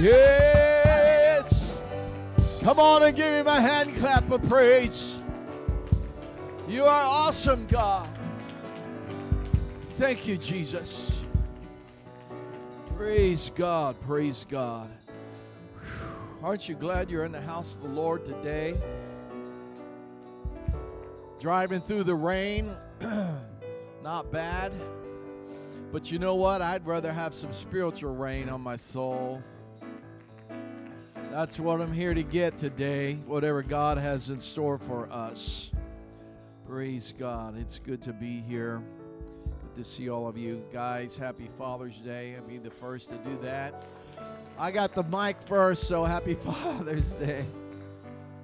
Yes! Come on and give him a hand clap of praise. You are awesome, God. Thank you, Jesus. Praise God. Praise God. Whew. Aren't you glad you're in the house of the Lord today? Driving through the rain, not bad. But you know what? I'd rather have some spiritual rain on my soul. That's what I'm here to get today, whatever God has in store for us. Praise God. It's good to be here. Good to see all of you. Guys, happy Father's Day. I'll be the first to do that. I got the mic first, so happy Father's Day.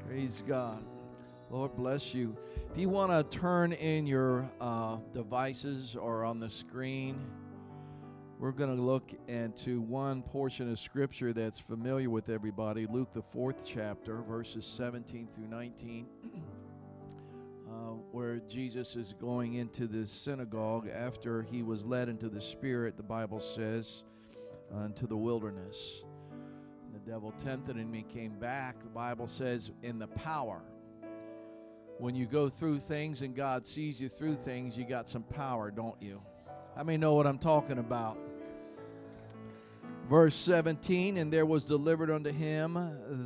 Praise God. Lord bless you. If you want to turn in your devices or on the screen, we're going to look into one portion of Scripture that's familiar with everybody, Luke, the 4th chapter, verses 17 through 19, where Jesus is going into the synagogue after he was led into the Spirit, the Bible says, into the wilderness. The devil tempted him and he came back, the Bible says, in the power. When you go through things and God sees you through things, you got some power, don't you? How many know what I'm talking about? Verse 17, and there was delivered unto him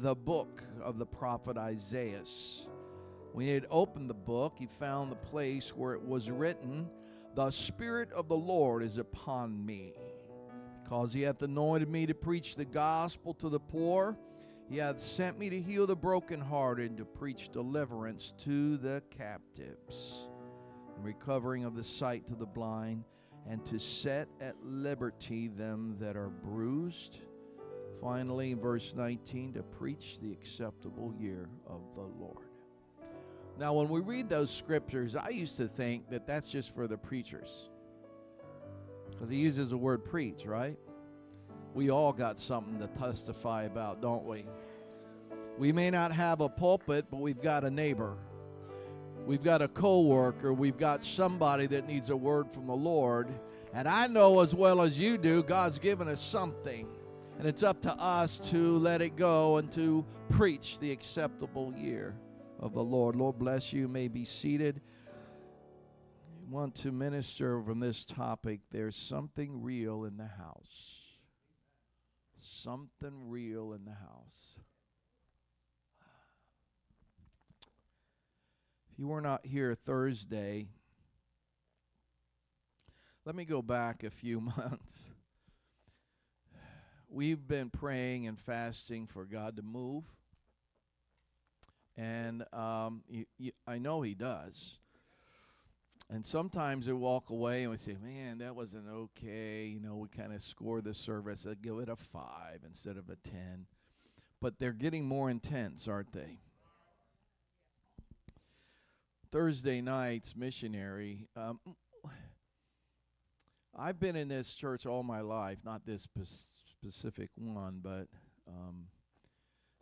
the book of the prophet Isaiah. When he had opened the book, he found the place where it was written, "The Spirit of the Lord is upon me, because he hath anointed me to preach the gospel to the poor. He hath sent me to heal the brokenhearted, to preach deliverance to the captives, and recovering of the sight to the blind, and to set at liberty them that are bruised." Finally, verse 19, to preach the acceptable year of the Lord. Now, when we read those scriptures, I used to think that that's just for the preachers, because he uses the word preach, right? We all got something to testify about, don't we? We may not have a pulpit, but we've got a neighbor. We've got a co-worker. We've got somebody that needs a word from the Lord. And I know as well as you do, God's given us something. And it's up to us to let it go and to preach the acceptable year of the Lord. Lord bless you. You may be seated. I want to minister from this topic. There's something real in the house. Something real in the house. If you were not here Thursday, let me go back a few months. We've been praying and fasting for God to move. And I know he does. And sometimes we walk away and we say, man, that wasn't okay. You know, we kind of score the service. I give it a 5 instead of a 10. But they're getting more intense, aren't they? Thursday night's missionary. I've been in this church all my life, not this specific one, but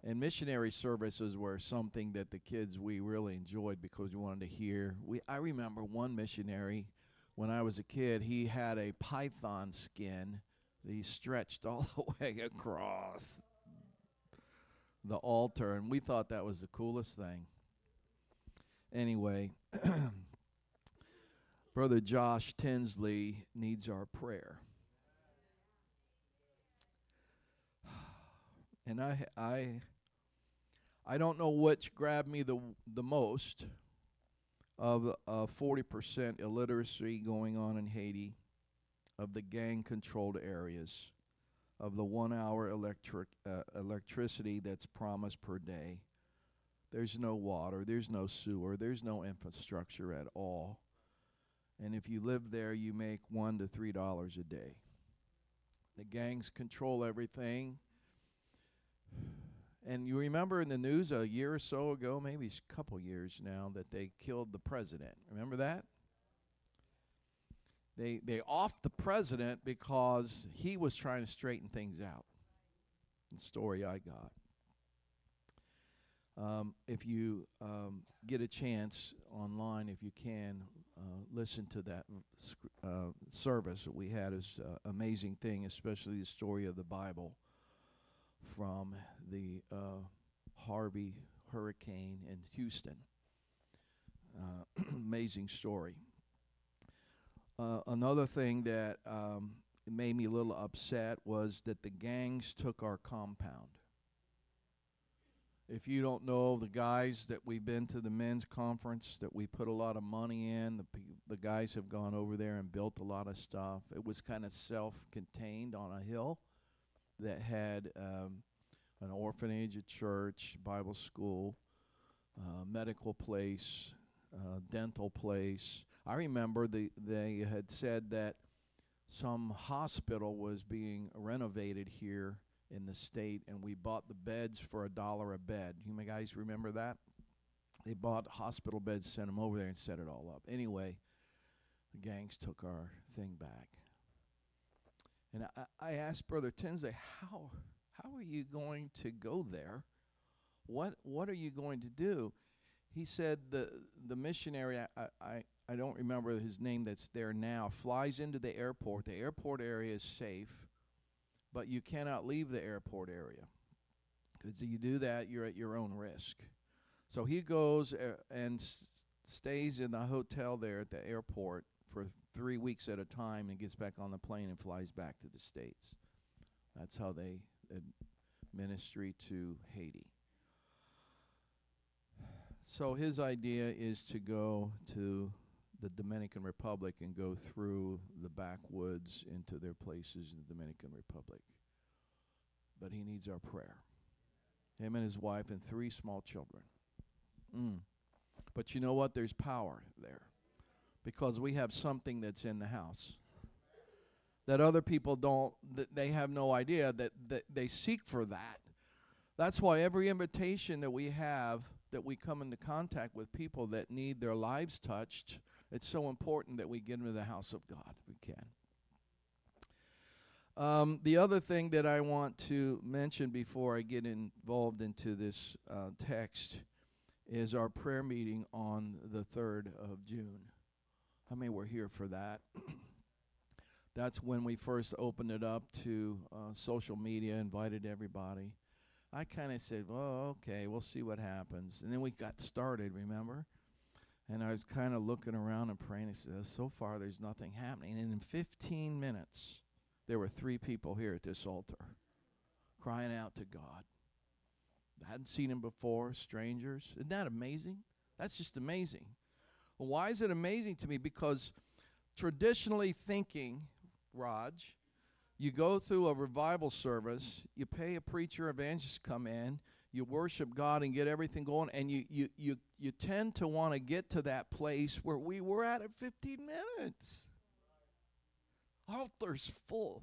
and missionary services were something that the kids, we really enjoyed because we wanted to hear. I remember one missionary, when I was a kid, he had a python skin that he stretched all the way across the altar, and we thought that was the coolest thing. Anyway, Brother Josh Tinsley needs our prayer. And I don't know which grabbed me the most of 40% illiteracy going on in Haiti, of the gang-controlled areas, of the one-hour electricity that's promised per day. There's no water. There's no sewer. There's no infrastructure at all. And if you live there, you make $1 to $3 a day. The gangs control everything. And you remember in the news a year or so ago, maybe a couple years now, that they killed the president. Remember that? They offed the president because he was trying to straighten things out. The story I got. If you get a chance online, if you can, listen to that service that we had. Is an amazing thing, especially the story of the Bible. from the Harvey hurricane in Houston. Amazing story. Another thing that made me a little upset was that the gangs took our compound. If you don't know, the guys that we've been to the men's conference that we put a lot of money in, the guys have gone over there and built a lot of stuff. It was kind of self-contained on a hill that had an orphanage, a church, Bible school, medical place, dental place. I remember they had said that some hospital was being renovated here in the state, and we bought the beds for $1 a bed. You guys remember that? They bought hospital beds, sent them over there, and set it all up. Anyway, the gangs took our thing back. And I asked Brother Tinsley, how are you going to go there? What are you going to do? He said the missionary, I don't remember his name that's there now, flies into the airport. The airport area is safe, but you cannot leave the airport area. Because if you do that, you're at your own risk. So he goes and stays in the hotel there at the airport for 3 weeks at a time and gets back on the plane and flies back to the States. That's how they ministry to Haiti. So his idea is to go to the Dominican Republic and go through the backwoods into their places in the Dominican Republic. But he needs our prayer. Him and his wife and 3 small children. But you know what? There's power there. Because we have something that's in the house that other people don't, they have no idea that they seek for that. That's why every invitation that we have, that we come into contact with people that need their lives touched, it's so important that we get into the house of God if we can. The other thing that I want to mention before I get involved into this text is our prayer meeting on the 3rd of June. How many were here for that? That's when we first opened it up to social media, invited everybody. I kind of said, well, okay, we'll see what happens. And then we got started, remember? And I was kind of looking around and praying. I said, so far there's nothing happening. And in 15 minutes, there were 3 people here at this altar crying out to God. I hadn't seen him before, strangers. Isn't that amazing? That's just amazing. Well, why is it amazing to me? Because traditionally thinking, Raj, you go through a revival service, you pay a preacher, evangelist come in, you worship God and get everything going, and you tend to want to get to that place where we were at 15 minutes. Altar's full.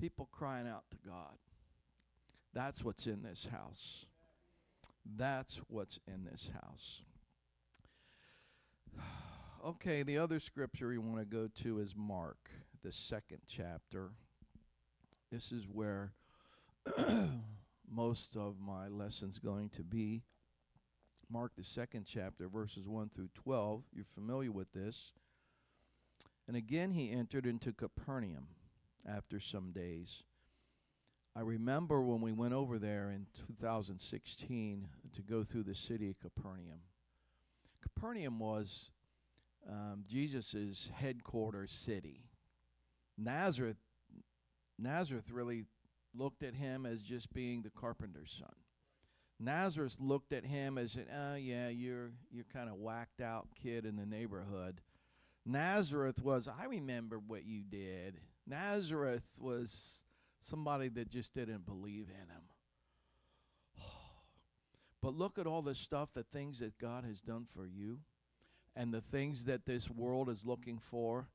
People crying out to God. That's what's in this house. That's what's in this house. Okay, the other scripture we want to go to is Mark. The 2nd chapter. This is where most of my lesson's going to be. Mark the 2nd chapter, verses 1 through 12. You're familiar with this. And again he entered into Capernaum after some days. I remember when we went over there in 2016 to go through the city of Capernaum. Capernaum was Jesus' headquarters city. Nazareth really looked at him as just being the carpenter's son. Nazareth looked at him as, oh yeah, you're kind of whacked out kid in the neighborhood. Nazareth was, I remember what you did. Nazareth was somebody that just didn't believe in him. But look at all the stuff, the things that God has done for you and the things that this world is looking for.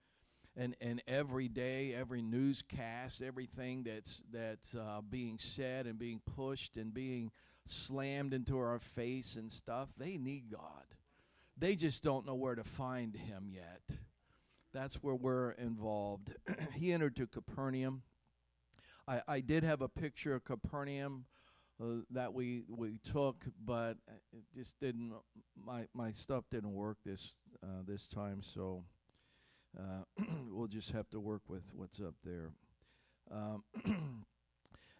And every day, every newscast, everything that's being said and being pushed and being slammed into our face and stuff, they need God. They just don't know where to find him yet. That's where we're involved. He entered to Capernaum. I did have a picture of Capernaum that we took, but it just didn't. My stuff didn't work this time, so. We'll just have to work with what's up there.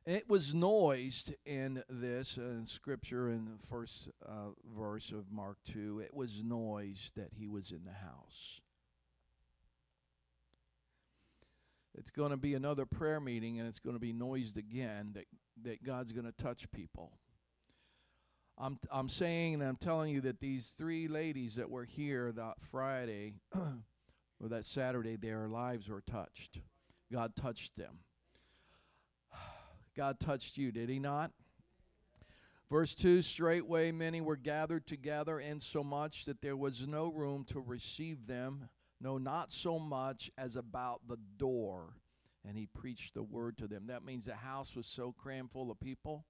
It was noised in this, in Scripture, in the first verse of Mark 2, it was noised that he was in the house. It's going to be another prayer meeting, and it's going to be noised again that God's going to touch people. I'm saying and I'm telling you that these three ladies that were here that Friday or that Saturday, their lives were touched. God touched them. God touched you, did he not? Verse 2, straightway many were gathered together insomuch that there was no room to receive them, no, not so much as about the door. And he preached the word to them. That means the house was so crammed full of people.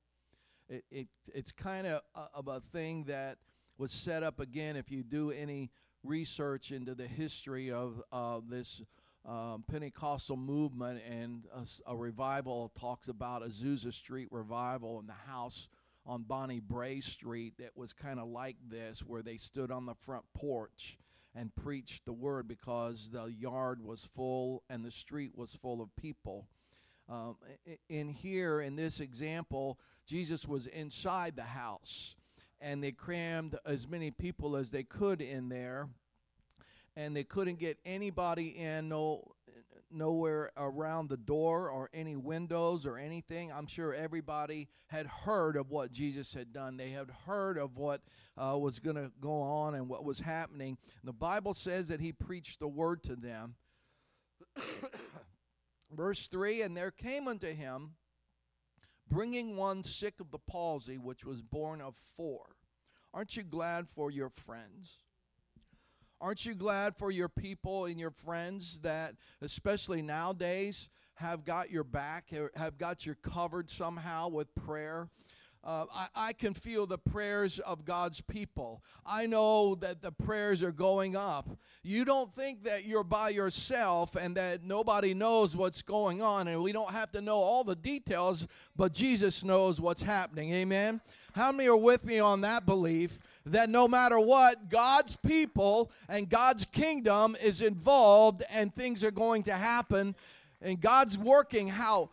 It's kind of a thing that was set up again. If you do any research into the history of this Pentecostal movement and a revival, talks about Azusa Street revival and the house on Bonnie Brae Street that was kind of like this, where they stood on the front porch and preached the word because the yard was full and the street was full of people. In here, in this example, Jesus was inside the house, and they crammed as many people as they could in there, and they couldn't get anybody in, nowhere around the door or any windows or anything. I'm sure everybody had heard of what Jesus had done. They had heard of what was going to go on and what was happening. And the Bible says that he preached the word to them. Verse 3, and there came unto him, bringing one sick of the palsy, which was born of 4. Aren't you glad for your friends? Aren't you glad for your people and your friends that, especially nowadays, have got your back, have got you covered somehow with prayer? I can feel the prayers of God's people. I know that the prayers are going up. You don't think that you're by yourself and that nobody knows what's going on, and we don't have to know all the details, but Jesus knows what's happening. Amen? How many are with me on that belief that no matter what, God's people and God's kingdom is involved and things are going to happen, and God's working how?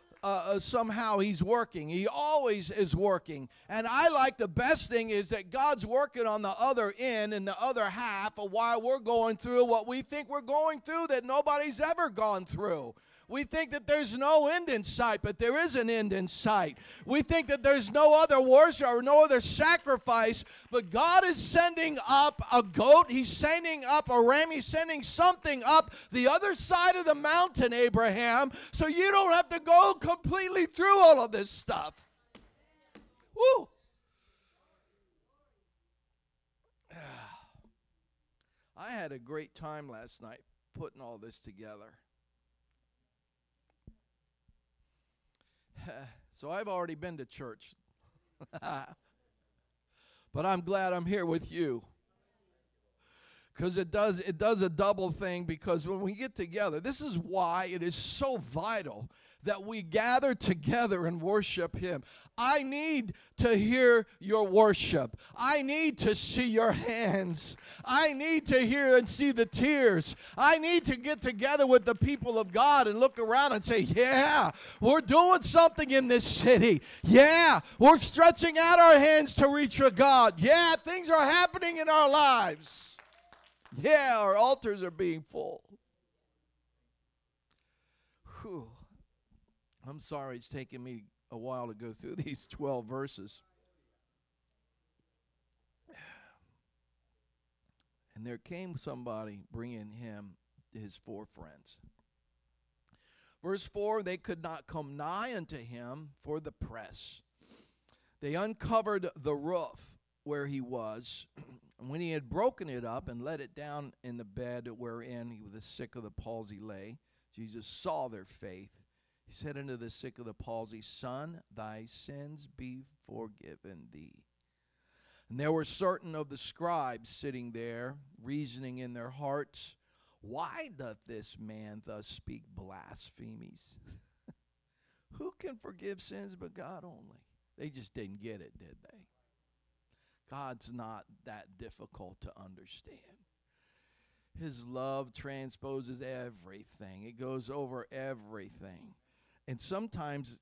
Somehow he's working. He always is working. And I like the best thing is that God's working on the other end and the other half of why we're going through what we think we're going through that nobody's ever gone through. We think that there's no end in sight, but there is an end in sight. We think that there's no other worship or no other sacrifice, but God is sending up a goat. He's sending up a ram. He's sending something up the other side of the mountain, Abraham, so you don't have to go completely through all of this stuff. Woo! I had a great time last night putting all this together. So I've already been to church, but I'm glad I'm here with you, because it does a double thing, because when we get together, this is why it is so vital that we gather together and worship him. I need to hear your worship. I need to see your hands. I need to hear and see the tears. I need to get together with the people of God and look around and say, yeah, we're doing something in this city. Yeah, we're stretching out our hands to reach for God. Yeah, things are happening in our lives. Yeah, our altars are being full. Whew. I'm sorry it's taken me a while to go through these 12 verses. And there came somebody bringing him his 4 friends. Verse 4, they could not come nigh unto him for the press. They uncovered the roof where he was, and when he had broken it up and let it down in the bed wherein he was sick of the palsy lay, Jesus saw their faith. He said unto the sick of the palsy, Son, thy sins be forgiven thee. And there were certain of the scribes sitting there, reasoning in their hearts, Why doth this man thus speak blasphemies? Who can forgive sins but God only? They just didn't get it, did they? God's not that difficult to understand. His love transposes everything. It goes over everything. And sometimes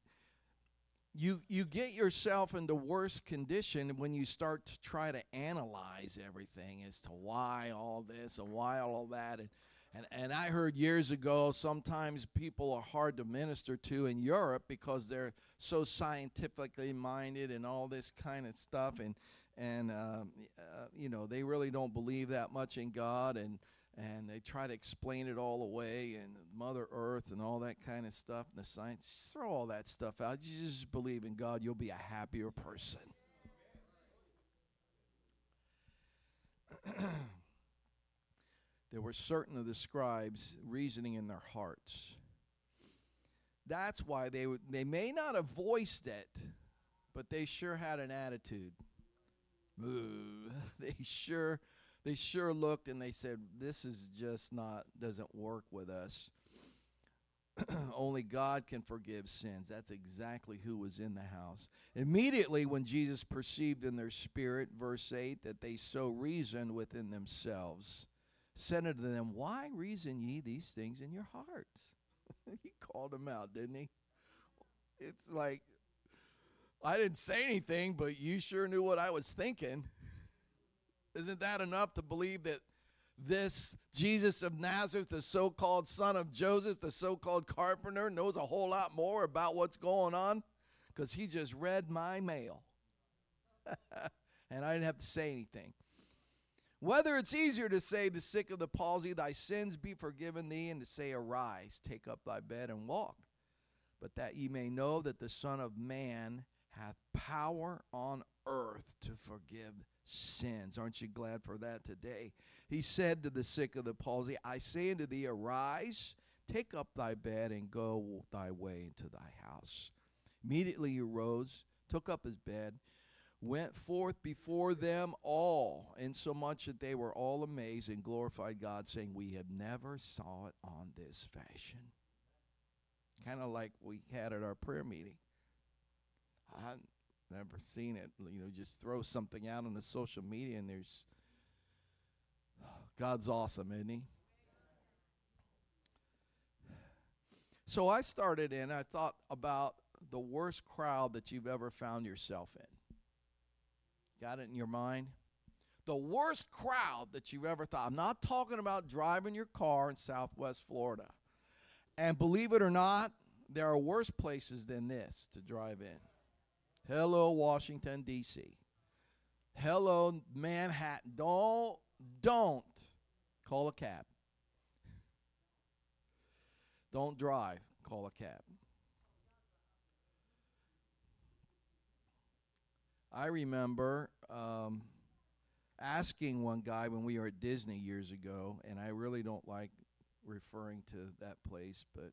You get yourself in the worst condition when you start to try to analyze everything as to why all this and why all that. And I heard years ago, sometimes people are hard to minister to in Europe because they're so scientifically minded and all this kind of stuff. And you know, they really don't believe that much in God. And they try to explain it all away, and Mother Earth and all that kind of stuff, and the science. Just throw all that stuff out. You just believe in God, you'll be a happier person. There were certain of the scribes reasoning in their hearts. That's why they may not have voiced it, but they sure had an attitude. They sure looked and they said, this is just doesn't work with us. Only God can forgive sins. That's exactly who was in the house. Immediately when Jesus perceived in their spirit, verse 8, that they so reasoned within themselves, said unto them, why reason ye these things in your hearts? He called them out, didn't he? It's like, I didn't say anything, but you sure knew what I was thinking. Isn't that enough to believe that this Jesus of Nazareth, the so-called son of Joseph, the so-called carpenter, knows a whole lot more about what's going on? Because he just read my mail. And I didn't have to say anything. Whether it's easier to say, the sick of the palsy, thy sins be forgiven thee, and to say, arise, take up thy bed and walk. But that ye may know that the Son of Man hath power on earth to forgive sins. Aren't you glad for that today? He said to the sick of the palsy, I say unto thee, arise, take up thy bed, and go thy way into thy house. Immediately he arose, took up his bed, went forth before them all, insomuch that they were all amazed and glorified God, saying, we have never saw it on this fashion. Kind of like we had at our prayer meeting. I've never seen it. You know, just throw something out on the social media and there's, God's awesome, isn't he? So I started in, I thought about the worst crowd that you've ever found yourself in. Got it in your mind? The worst crowd that you've ever thought. I'm not talking about driving your car in Southwest Florida. And believe it or not, there are worse places than this to drive in. Hello, Washington, D.C. Hello, Manhattan. Don't call a cab. Don't drive. Call a cab. I remember asking one guy when we were at Disney years ago, and I really don't like referring to that place, but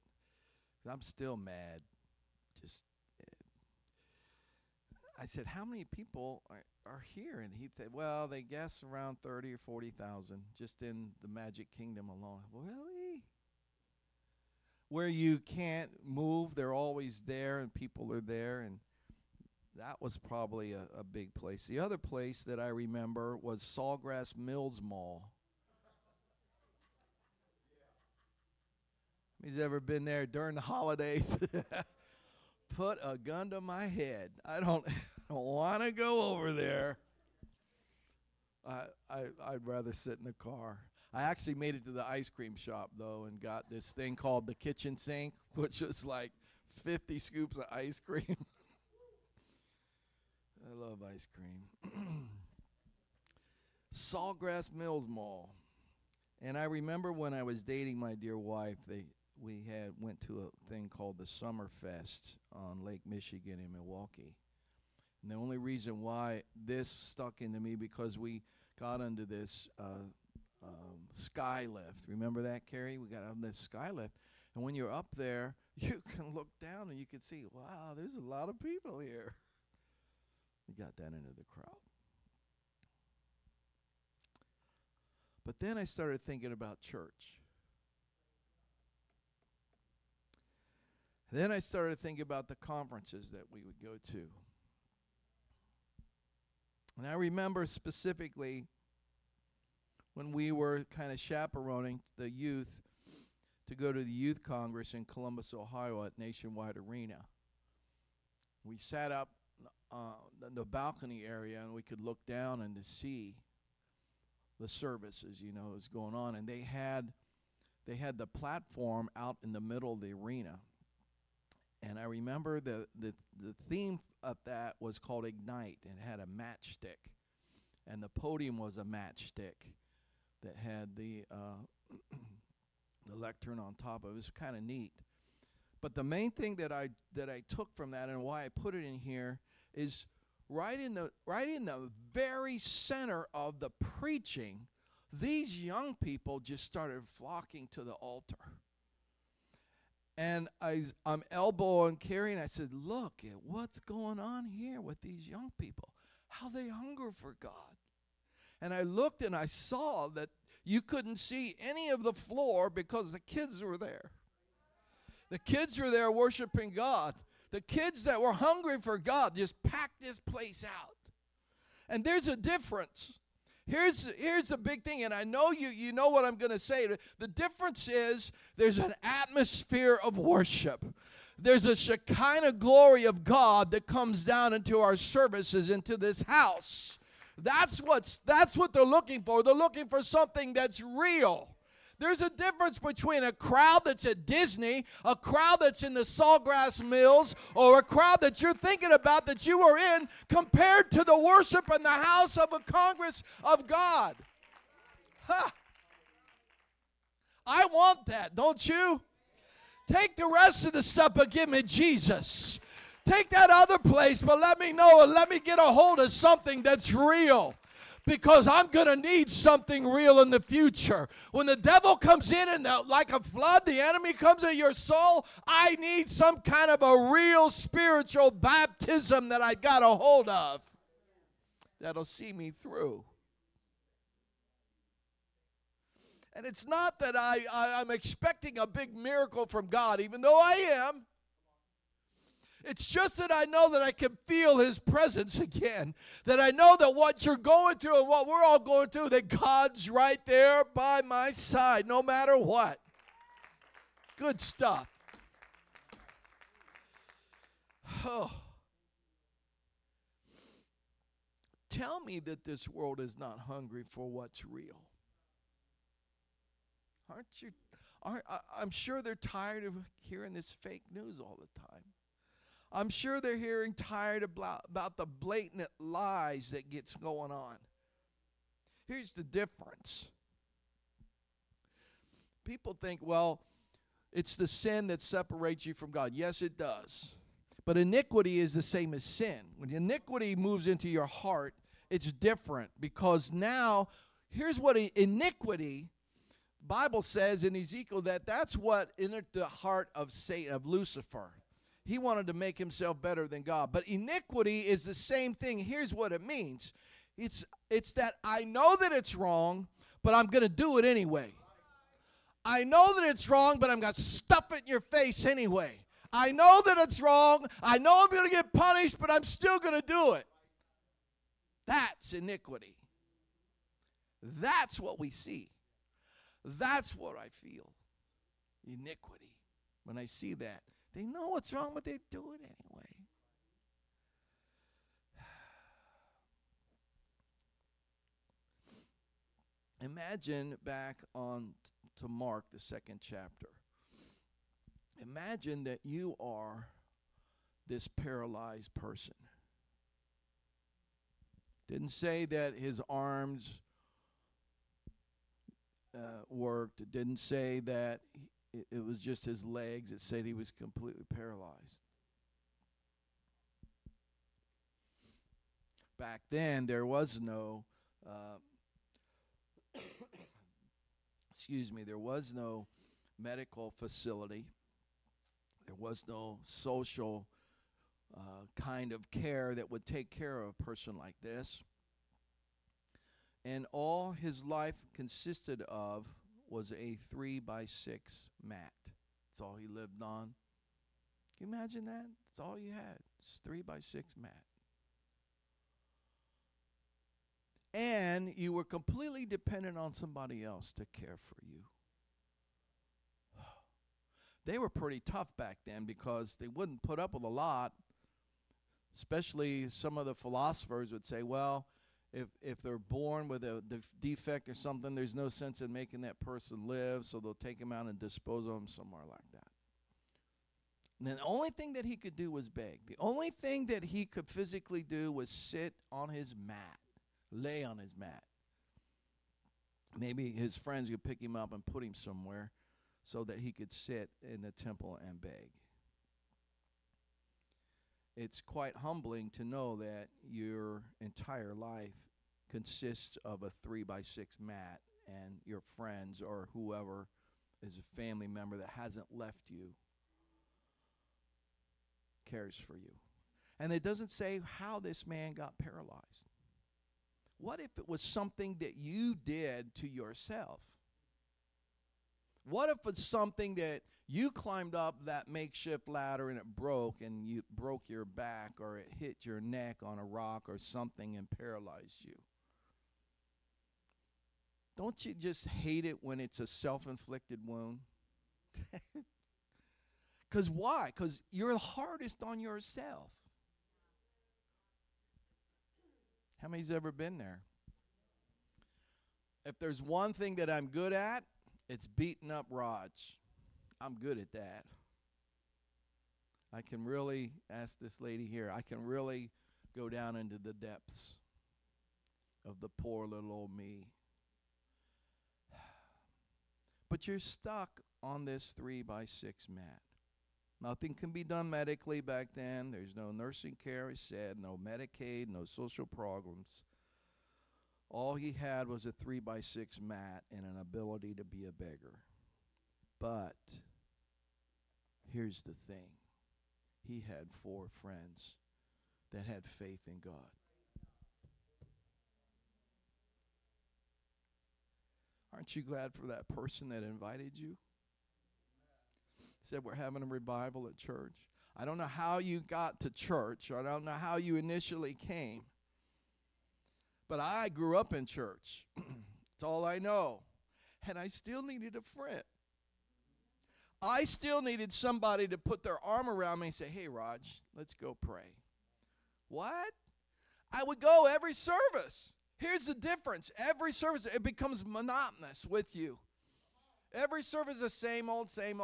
I'm still mad. Just I said, how many people are here? And he said, well, they guess around 30 or 40,000 just in the Magic Kingdom alone. Really? Where you can't move, they're always there and people are there. And that was probably a big place. The other place that I remember was Sawgrass Mills Mall. He's ever been there during the holidays? Put a gun to my head. I don't want to go over there. I'd rather sit in the car. I actually made it to the ice cream shop, though, and got this thing called the kitchen sink, which was like 50 scoops of ice cream. I love ice cream. Sawgrass Mills Mall. And I remember when I was dating my dear wife, we went to a thing called the Summerfest on Lake Michigan in Milwaukee. And the only reason why this stuck into me, because we got under this sky lift. Remember that, Carrie? We got on this sky lift. And when you're up there, you can look down and you can see, wow, there's a lot of people here. We got that into the crowd. But then I started thinking about church. Then I started thinking about the conferences that we would go to. And I remember specifically when we were kind of chaperoning the youth to go to the Youth Congress in Columbus, Ohio at Nationwide Arena. we sat up in the balcony area, and we could look down and to see the services, you know, is going on. And they had the platform out in the middle of the arena. And I remember the theme of that was called Ignite, and it had a matchstick. And the podium was a matchstick that had the lectern on top of it. It was kind of neat. But the main thing that I took from that and why I put it in here is right in the very center of the preaching, these young people just started flocking to the altar. And I'm elbowing Carrie, and I said, look at what's going on here with these young people, how they hunger for God. And I looked, and I saw that you couldn't see any of the floor because the kids were there. The kids were there worshiping God. The kids that were hungry for God just packed this place out. And there's a difference. Here's the big thing, and I know you know what I'm going to say. The difference is there's an atmosphere of worship. There's a Shekinah glory of God that comes down into our services, into this house. That's what they're looking for. They're looking for something that's real. There's a difference between a crowd that's at Disney, a crowd that's in the Sawgrass Mills, or a crowd that you're thinking about that you were in, compared to the worship in the house of a Congress of God. Huh. I want that, don't you? Take the rest of the stuff, but give me Jesus. Take that other place, but let me know and let me get a hold of something that's real. Because I'm going to need something real in the future. When the devil comes in and like a flood, the enemy comes at your soul, I need some kind of a real spiritual baptism that I got a hold of that'll see me through. And it's not that I'm expecting a big miracle from God, even though I am. It's just that I know that I can feel His presence again. That I know that what you're going through and what we're all going through, that God's right there by my side, no matter what. Good stuff. Oh. Tell me that this world is not hungry for what's real. Aren't you? I'm sure they're tired of hearing this fake news all the time. I'm sure they're tired about the blatant lies that gets going on. Here's the difference. People think, well, it's the sin that separates you from God. Yes, it does. But iniquity is the same as sin. When iniquity moves into your heart, it's different, because now, here's what iniquity, the Bible says in Ezekiel, that's what entered the heart of Satan, of Lucifer. He wanted to make himself better than God. But iniquity is the same thing. Here's what it means. It's that I know that it's wrong, but I'm going to do it anyway. I know that it's wrong, but I'm going to stuff it in your face anyway. I know that it's wrong. I know I'm going to get punished, but I'm still going to do it. That's iniquity. That's what we see. That's what I feel. Iniquity. When I see that. They know what's wrong, but they do it anyway. Imagine back on to Mark, the second chapter. Imagine that you are this paralyzed person. Didn't say that his arms worked. It didn't say that it was just his legs. It said he was completely paralyzed. Back then, there was no, there was no medical facility. There was no social kind of care that would take care of a person like this. And all his life consisted of was a 3x6 mat. That's all he lived on. Can you imagine that? That's all you had. It's 3x6 mat. And you were completely dependent on somebody else to care for you. They were pretty tough back then because they wouldn't put up with a lot. especially some of the philosophers would say, well, if they're born with a defect or something, there's no sense in making that person live, so they'll take him out and dispose of him somewhere like that. And the only thing that he could do was beg. The only thing that he could physically do was sit on his mat, lay on his mat. Maybe his friends could pick him up and put him somewhere so that he could sit in the temple and beg. It's quite humbling to know that your entire life consists of a 3x6 mat and your friends or whoever is a family member that hasn't left you cares for you. And it doesn't say how this man got paralyzed. What if it was something that you did to yourself? What if it's something that you climbed up that makeshift ladder and it broke, and you broke your back, or it hit your neck on a rock or something and paralyzed you? Don't you just hate it when it's a self-inflicted wound? Because why? Because you're hardest on yourself. How many's ever been there? If there's one thing that I'm good at, it's beating up Rog. I'm good at that. I can really, ask this lady here, I can really go down into the depths of the poor little old me. But you're stuck on this 3x6 mat. Nothing can be done medically back then. There's no nursing care, he said, no Medicaid, no social programs. All he had was a 3x6 mat and an ability to be a beggar. But here's the thing. He had 4 friends that had faith in God. Aren't you glad for that person that invited you? Said we're having a revival at church. I don't know how you got to church. I don't know how you initially came. But I grew up in church. It's all I know. And I still needed a friend. I still needed somebody to put their arm around me and say, hey, Rog, let's go pray. What? I would go every service. Here's the difference. Every service, it becomes monotonous with you. Every service is the same old, sing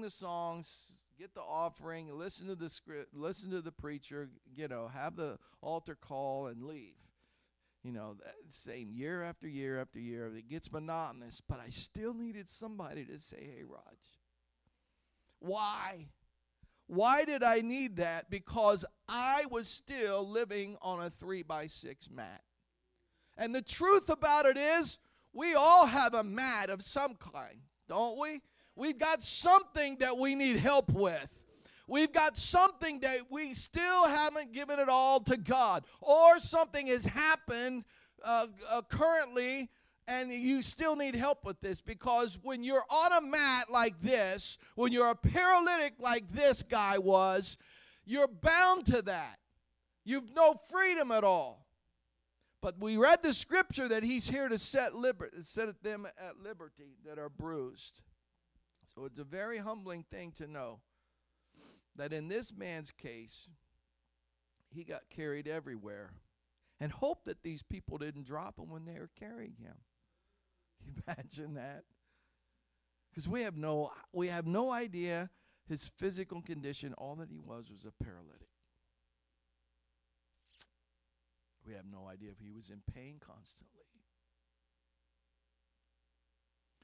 the songs, get the offering, listen to the script, listen to the preacher, you know, have the altar call and leave. You know, that same year after year after year. It gets monotonous, but I still needed somebody to say, hey, Rog. Why? Why did I need that? Because I was still living on a 3x6 mat. And the truth about it is, we all have a mat of some kind, don't we? We've got something that we need help with. We've got something that we still haven't given it all to God. Or something has happened currently, and you still need help with this. Because when you're on a mat like this, when you're a paralytic like this guy was, you're bound to that. You've no freedom at all. But we read the scripture that he's here to set them at liberty that are bruised. So it's a very humbling thing to know that in this man's case, he got carried everywhere and hoped that these people didn't drop him when they were carrying him. Can you imagine that? Because we have no idea his physical condition. All that he was a paralytic. We have no idea if he was in pain constantly.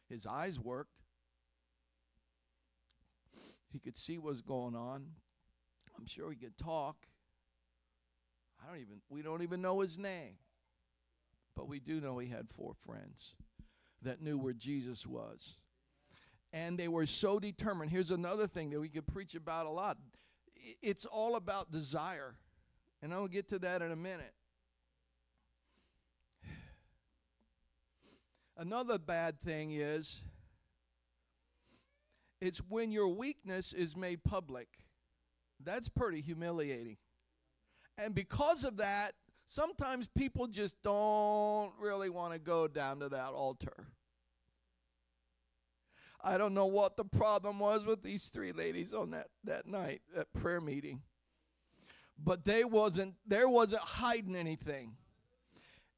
His eyes worked. He could see what was going on. I'm sure he could talk. We don't even know his name. But we do know he had 4 friends that knew where Jesus was. And they were so determined. Here's another thing that we could preach about a lot. It's all about desire. And I'll get to that in a minute. Another bad thing is, it's when your weakness is made public. That's pretty humiliating. And because of that, sometimes people just don't really want to go down to that altar. I don't know what the problem was with these 3 ladies on that night, that prayer meeting. but there wasn't hiding anything.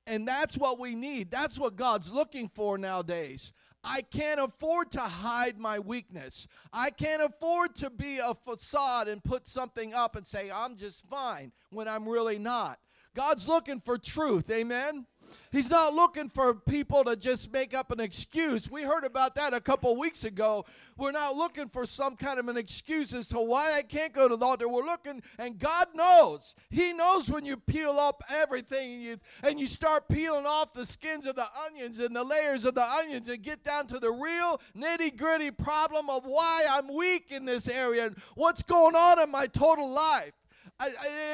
And that's what we need. That's what God's looking for nowadays. I can't afford to hide my weakness. I can't afford to be a facade and put something up and say, I'm just fine, when I'm really not. God's looking for truth, amen? He's not looking for people to just make up an excuse. We heard about that a couple weeks ago. We're not looking for some kind of an excuse as to why I can't go to the altar. We're looking, and God knows. He knows when you peel up everything and you start peeling off the skins of the onions and the layers of the onions and get down to the real nitty-gritty problem of why I'm weak in this area and what's going on in my total life.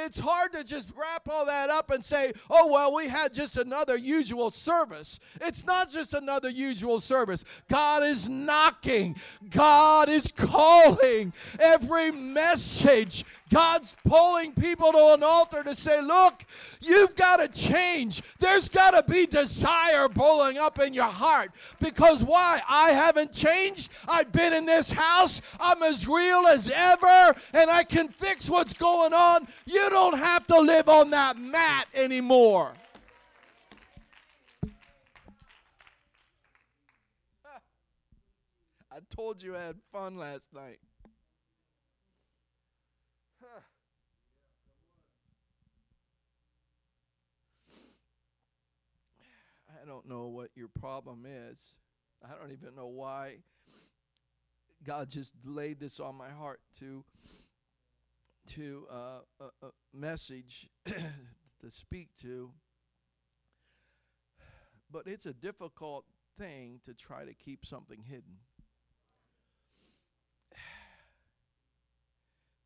It's hard to just wrap all that up and say, oh, well, we had just another usual service. It's not just another usual service. God is knocking. God is calling. Every message, God's pulling people to an altar to say, look, you've got to change. There's got to be desire boiling up in your heart. Because why? I haven't changed. I've been in this house. I'm as real as ever, and I can fix what's going on. You don't have to live on that mat anymore. I told you I had fun last night. I don't know what your problem is. I don't even know why God just laid this on my heart to message to speak to, but it's a difficult thing to try to keep something hidden.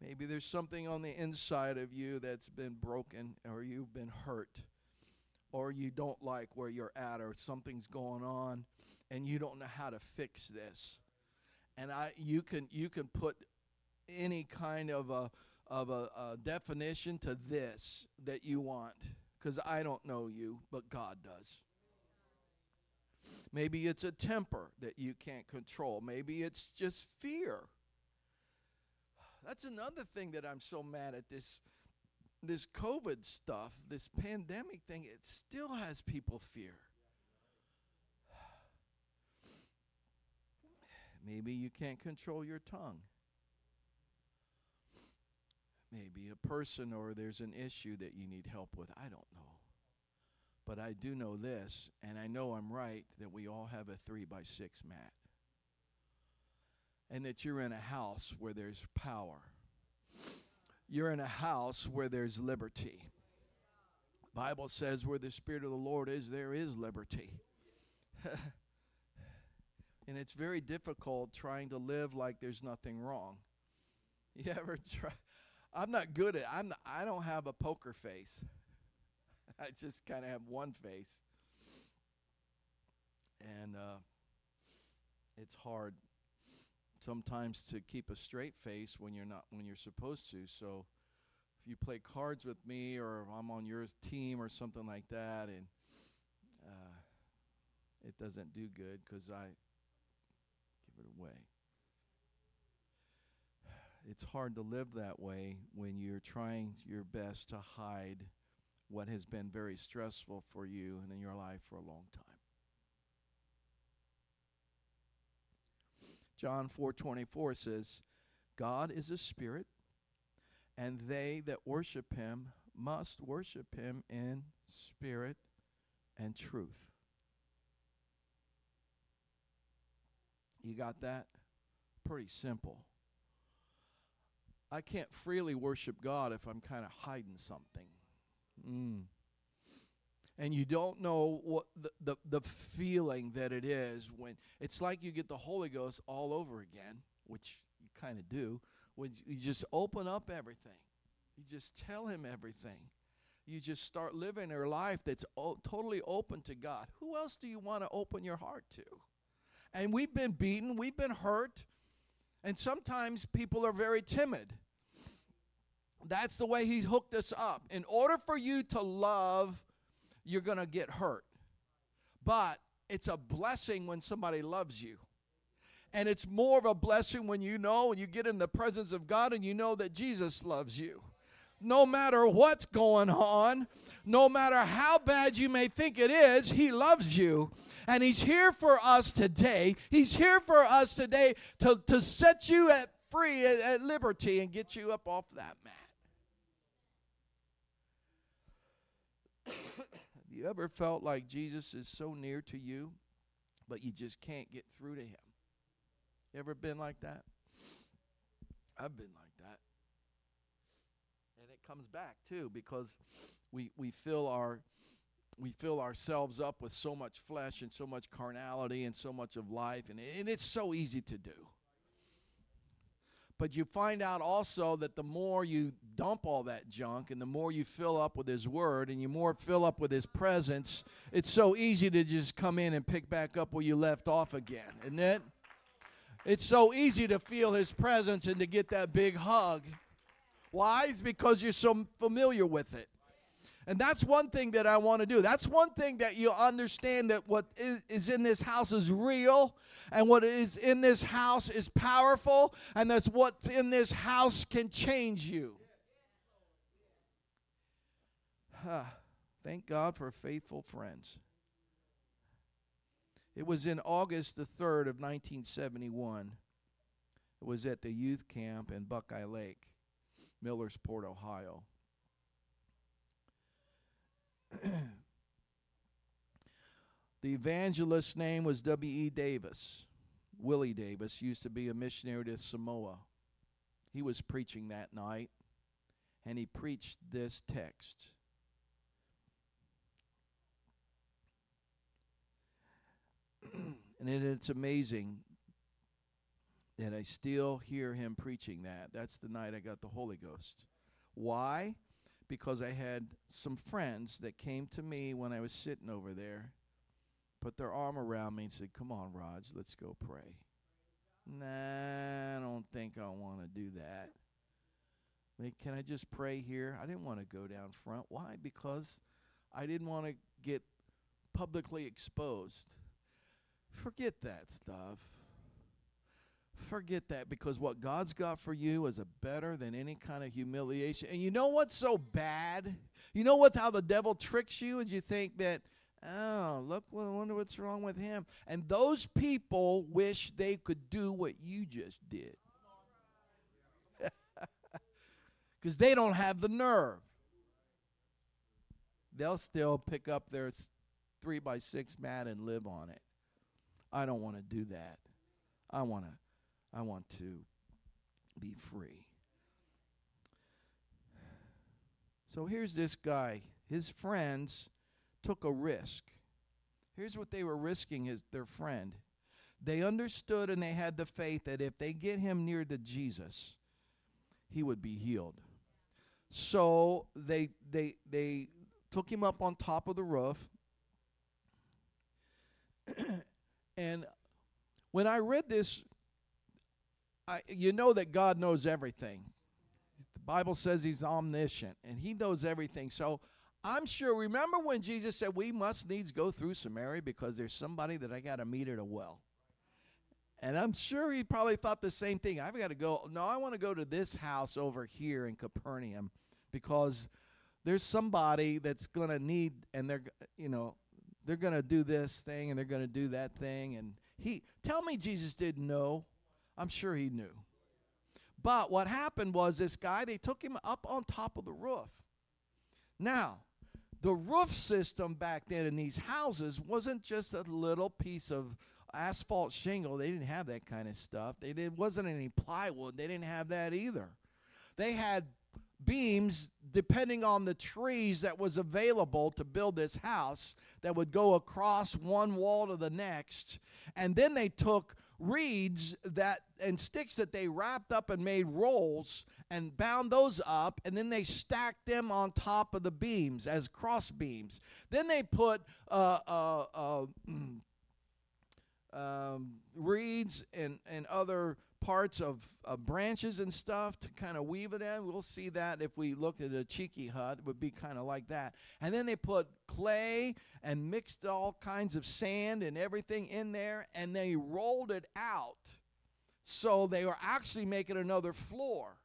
Maybe there's something on the inside of you that's been broken, or you've been hurt, or you don't like where you're at, or something's going on and you don't know how to fix this. And you can put any kind of a definition to this that you want, because I don't know you, but God does. Maybe it's a temper that you can't control. Maybe it's just fear. That's another thing that I'm so mad at, this COVID stuff, this pandemic thing. It still has people fear. Maybe you can't control your tongue. Maybe a person, or there's an issue that you need help with. I don't know. But I do know this, and I know I'm right, that we all have a 3x6 mat. And that you're in a house where there's power. You're in a house where there's liberty. The Bible says where the Spirit of the Lord is, there is liberty. And it's very difficult trying to live like there's nothing wrong. You ever try? I'm not good at it. I don't have a poker face. I just kind of have one face. And it's hard sometimes to keep a straight face when you're supposed to. So if you play cards with me, or if I'm on your team or something like that, and it doesn't do good because I give it away. It's hard to live that way when you're trying your best to hide what has been very stressful for you and in your life for a long time. John 4:24 says, God is a spirit, and they that worship him must worship him in spirit and truth. You got that? Pretty simple. I can't freely worship God if I'm kind of hiding something. And you don't know what the feeling that it is when it's like you get the Holy Ghost all over again, which you kind of do, when you just open up everything. You just tell him everything. You just start living your life that's totally open to God. Who else do you want to open your heart to? And we've been beaten. We've been hurt. And sometimes people are very timid. That's the way he hooked us up. In order for you to love, you're going to get hurt. But it's a blessing when somebody loves you. And it's more of a blessing when you know, and you get in the presence of God and you know that Jesus loves you. no matter what's going on, no matter how bad you may think it is, he loves you. And he's here for us today. He's here for us today to set you at free, at liberty, and get you up off that mat. Have you ever felt like Jesus is so near to you, but you just can't get through to him? You ever been like that? I've been like that. And it comes back too, because we fill ourselves up with so much flesh and so much carnality and so much of life, and it's so easy to do. But you find out also that the more you dump all that junk and the more you fill up with his word and you more fill up with his presence, it's so easy to just come in and pick back up where you left off again, isn't it? It's so easy to feel his presence and to get that big hug. Why? It's because you're so familiar with it. And that's one thing that I want to do. That's one thing that you understand, that what is in this house is real, and what is in this house is powerful, and that's what's in this house can change you. Thank God for faithful friends. It was in August the 3rd of 1971. It was at the youth camp in Buckeye Lake, Millersport, Ohio. The evangelist's name was W.E. Davis. Willie Davis used to be a missionary to Samoa. He was preaching that night, and he preached this text. And it's amazing that I still hear him preaching that. That's the night I got the Holy Ghost. Why? Because I had some friends that came to me when I was sitting over there, put their arm around me and said, "Come on, Raj, let's go pray." Nah, I don't think I want to do that. Can I just pray here? I didn't want to go down front. Why? Because I didn't want to get publicly exposed. Forget that stuff. Forget that, because what God's got for you is a better than any kind of humiliation. And you know what's so bad? You know what? How the devil tricks you is you think that, oh, look, I wonder what's wrong with him. And those people wish they could do what you just did, because they don't have the nerve. They'll still pick up their 3x6 mat and live on it. I don't want to do that. I want to be free. So here's this guy. His friends took a risk. Here's what they were risking, their friend. They understood and they had the faith that if they get him near to Jesus, he would be healed. So they took him up on top of the roof. And when I read this, you know that God knows everything. The Bible says he's omniscient, and he knows everything. So I'm sure, remember when Jesus said, we must needs go through Samaria because there's somebody that I got to meet at a well. And I'm sure he probably thought the same thing. I've got to go. No, I want to go to this house over here in Capernaum because there's somebody that's going to need, and they're going to do this thing, and they're going to do that thing. And tell me Jesus didn't know. I'm sure he knew. But what happened was this guy, they took him up on top of the roof. Now, the roof system back then in these houses wasn't just a little piece of asphalt shingle. They didn't have that kind of stuff. It wasn't any plywood. They didn't have that either. They had beams, depending on the trees that was available to build this house, that would go across one wall to the next. And then they took reeds and sticks that they wrapped up and made rolls and bound those up, and then they stacked them on top of the beams as cross beams. Then they put reeds and other parts of branches and stuff to kind of weave it in. We'll see that if we look at a cheeky hut. It would be kind of like that. And then they put clay and mixed all kinds of sand and everything in there, and they rolled it out. So they were actually making another floor.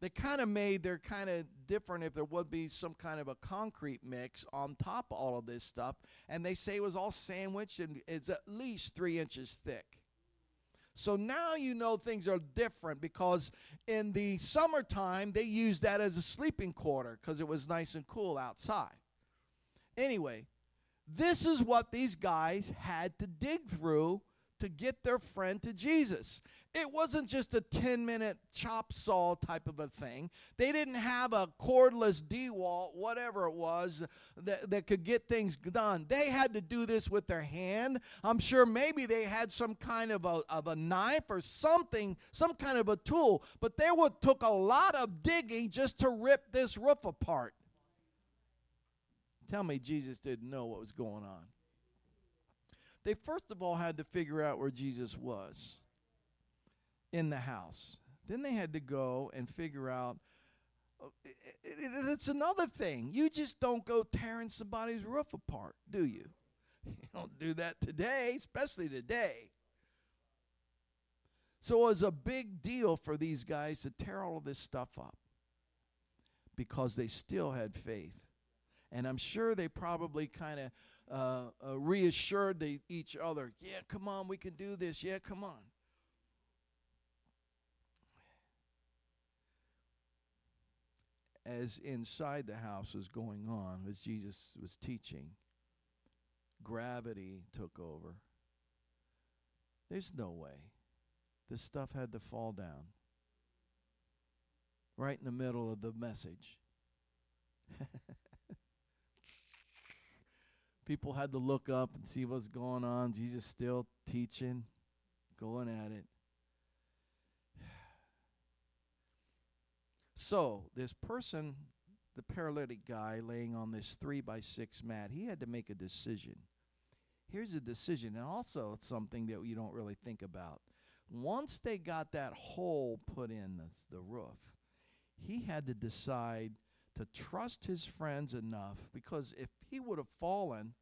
they kind of made, they're kind of different if there would be some kind of a concrete mix on top of all of this stuff. And they say it was all sandwiched and it's at least 3 inches thick. So now you know things are different, because in the summertime, they used that as a sleeping quarter because it was nice and cool outside. Anyway, this is what these guys had to dig through to get their friend to Jesus. It wasn't just a 10-minute chop saw type of a thing. They didn't have a cordless D-wall, whatever it was, that could get things done. They had to do this with their hand. I'm sure maybe they had some kind of a knife or something, some kind of a tool. But they took a lot of digging just to rip this roof apart. Tell me Jesus didn't know what was going on. They first of all had to figure out where Jesus was in the house. Then they had to go and figure out. It's another thing. You just don't go tearing somebody's roof apart, do you? You don't do that today, especially today. So it was a big deal for these guys to tear all of this stuff up because they still had faith. And I'm sure they probably kind of reassured each other. Yeah, come on, we can do this. Yeah, come on. As inside the house was going on, as Jesus was teaching, gravity took over. There's no way. This stuff had to fall down. Right in the middle of the message. People had to look up and see what's going on. Jesus still teaching, going at it. So this person, the paralytic guy laying on this 3x6 mat, he had to make a decision. Here's a decision, and also it's something that you don't really think about. Once they got that hole put in the roof, he had to decide to trust his friends enough, because if he would have fallen,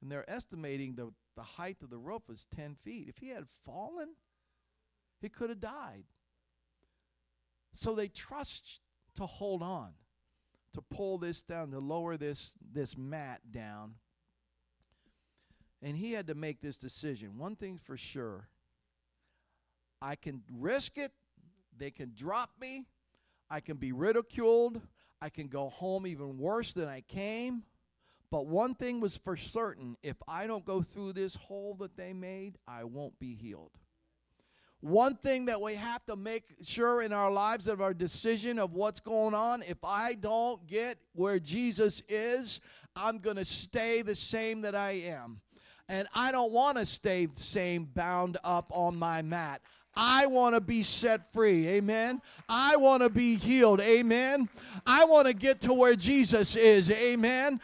and they're estimating the height of the roof was 10 feet. If he had fallen, he could have died. So they trust to hold on, to pull this down, to lower this mat down. And he had to make this decision. One thing for sure, I can risk it. They can drop me. I can be ridiculed. I can go home even worse than I came. But one thing was for certain, if I don't go through this hole that they made, I won't be healed. One thing that we have to make sure in our lives of our decision of what's going on, if I don't get where Jesus is, I'm going to stay the same that I am. And I don't want to stay the same bound up on my mat. I want to be set free. Amen. I want to be healed. Amen. I want to get to where Jesus is. Amen.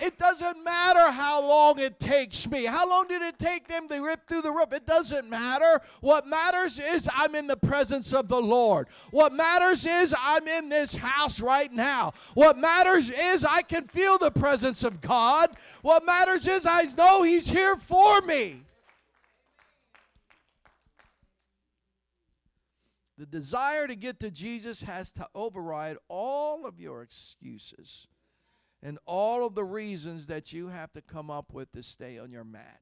It doesn't matter how long it takes me. How long did it take them to rip through the roof? It doesn't matter. What matters is I'm in the presence of the Lord. What matters is I'm in this house right now. What matters is I can feel the presence of God. What matters is I know He's here for me. The desire to get to Jesus has to override all of your excuses and all of the reasons that you have to come up with to stay on your mat.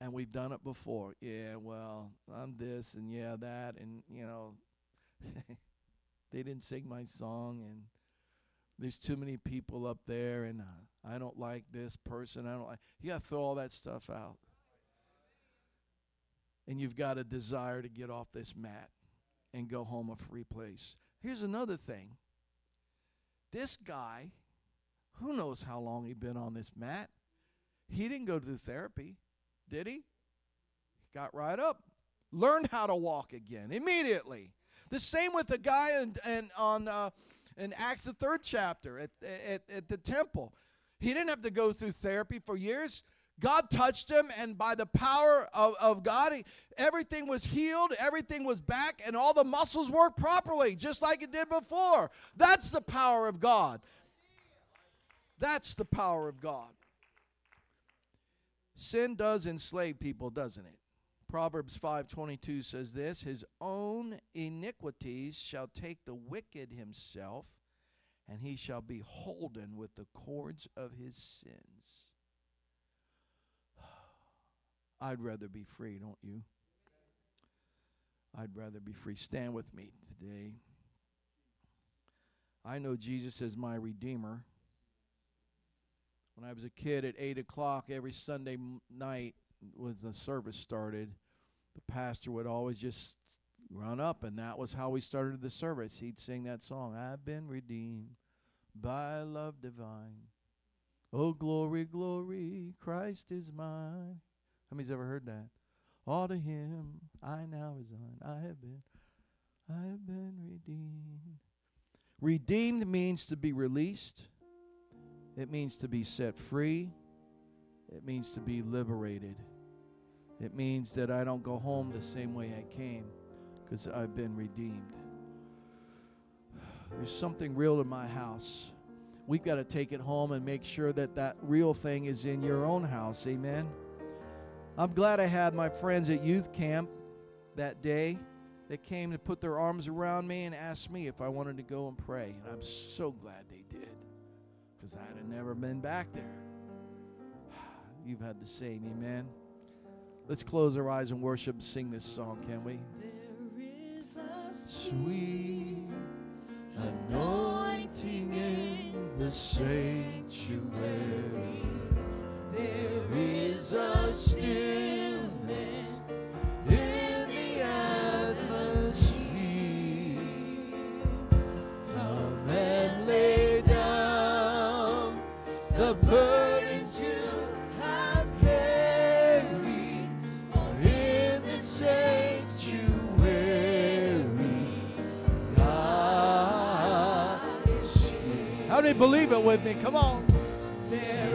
And we've done it before. Yeah, well, I'm this and yeah, that. And, you know, they didn't sing my song. And there's too many people up there. And I don't like this person. You got to throw all that stuff out. And you've got a desire to get off this mat and go home a free place. Here's another thing. This guy, who knows how long he'd been on this mat? He didn't go to therapy, did he? He got right up, learned how to walk again immediately. The same with the guy in Acts the 3rd chapter at the temple. He didn't have to go through therapy for years. God touched him, and by the power of God, everything was healed, everything was back, and all the muscles worked properly, just like it did before. That's the power of God. That's the power of God. Sin does enslave people, doesn't it? Proverbs 5:22 says this, his own iniquities shall take the wicked himself, and he shall be holden with the cords of his sins. I'd rather be free, don't you? I'd rather be free. Stand with me today. I know Jesus is my Redeemer. When I was a kid, at 8 o'clock every Sunday night, when the service started, the pastor would always just run up, and that was how we started the service. He'd sing that song, I've been redeemed by love divine. Oh, glory, glory, Christ is mine. How many's ever heard that? All to him I now resign. I have been redeemed. Redeemed means to be released. It means to be set free. It means to be liberated. It means that I don't go home the same way I came because I've been redeemed. There's something real in my house. We've got to take it home and make sure that that real thing is in your own house. Amen. I'm glad I had my friends at youth camp that day that came to put their arms around me and asked me if I wanted to go and pray. And I'm so glad they did because I'd have never been back there. You've had the same, amen. Let's close our eyes and worship and sing this song, can we? There is a sweet anointing in the sanctuary. There is a stillness in the atmosphere. Come and lay down the burden. Believe it with me. Come on.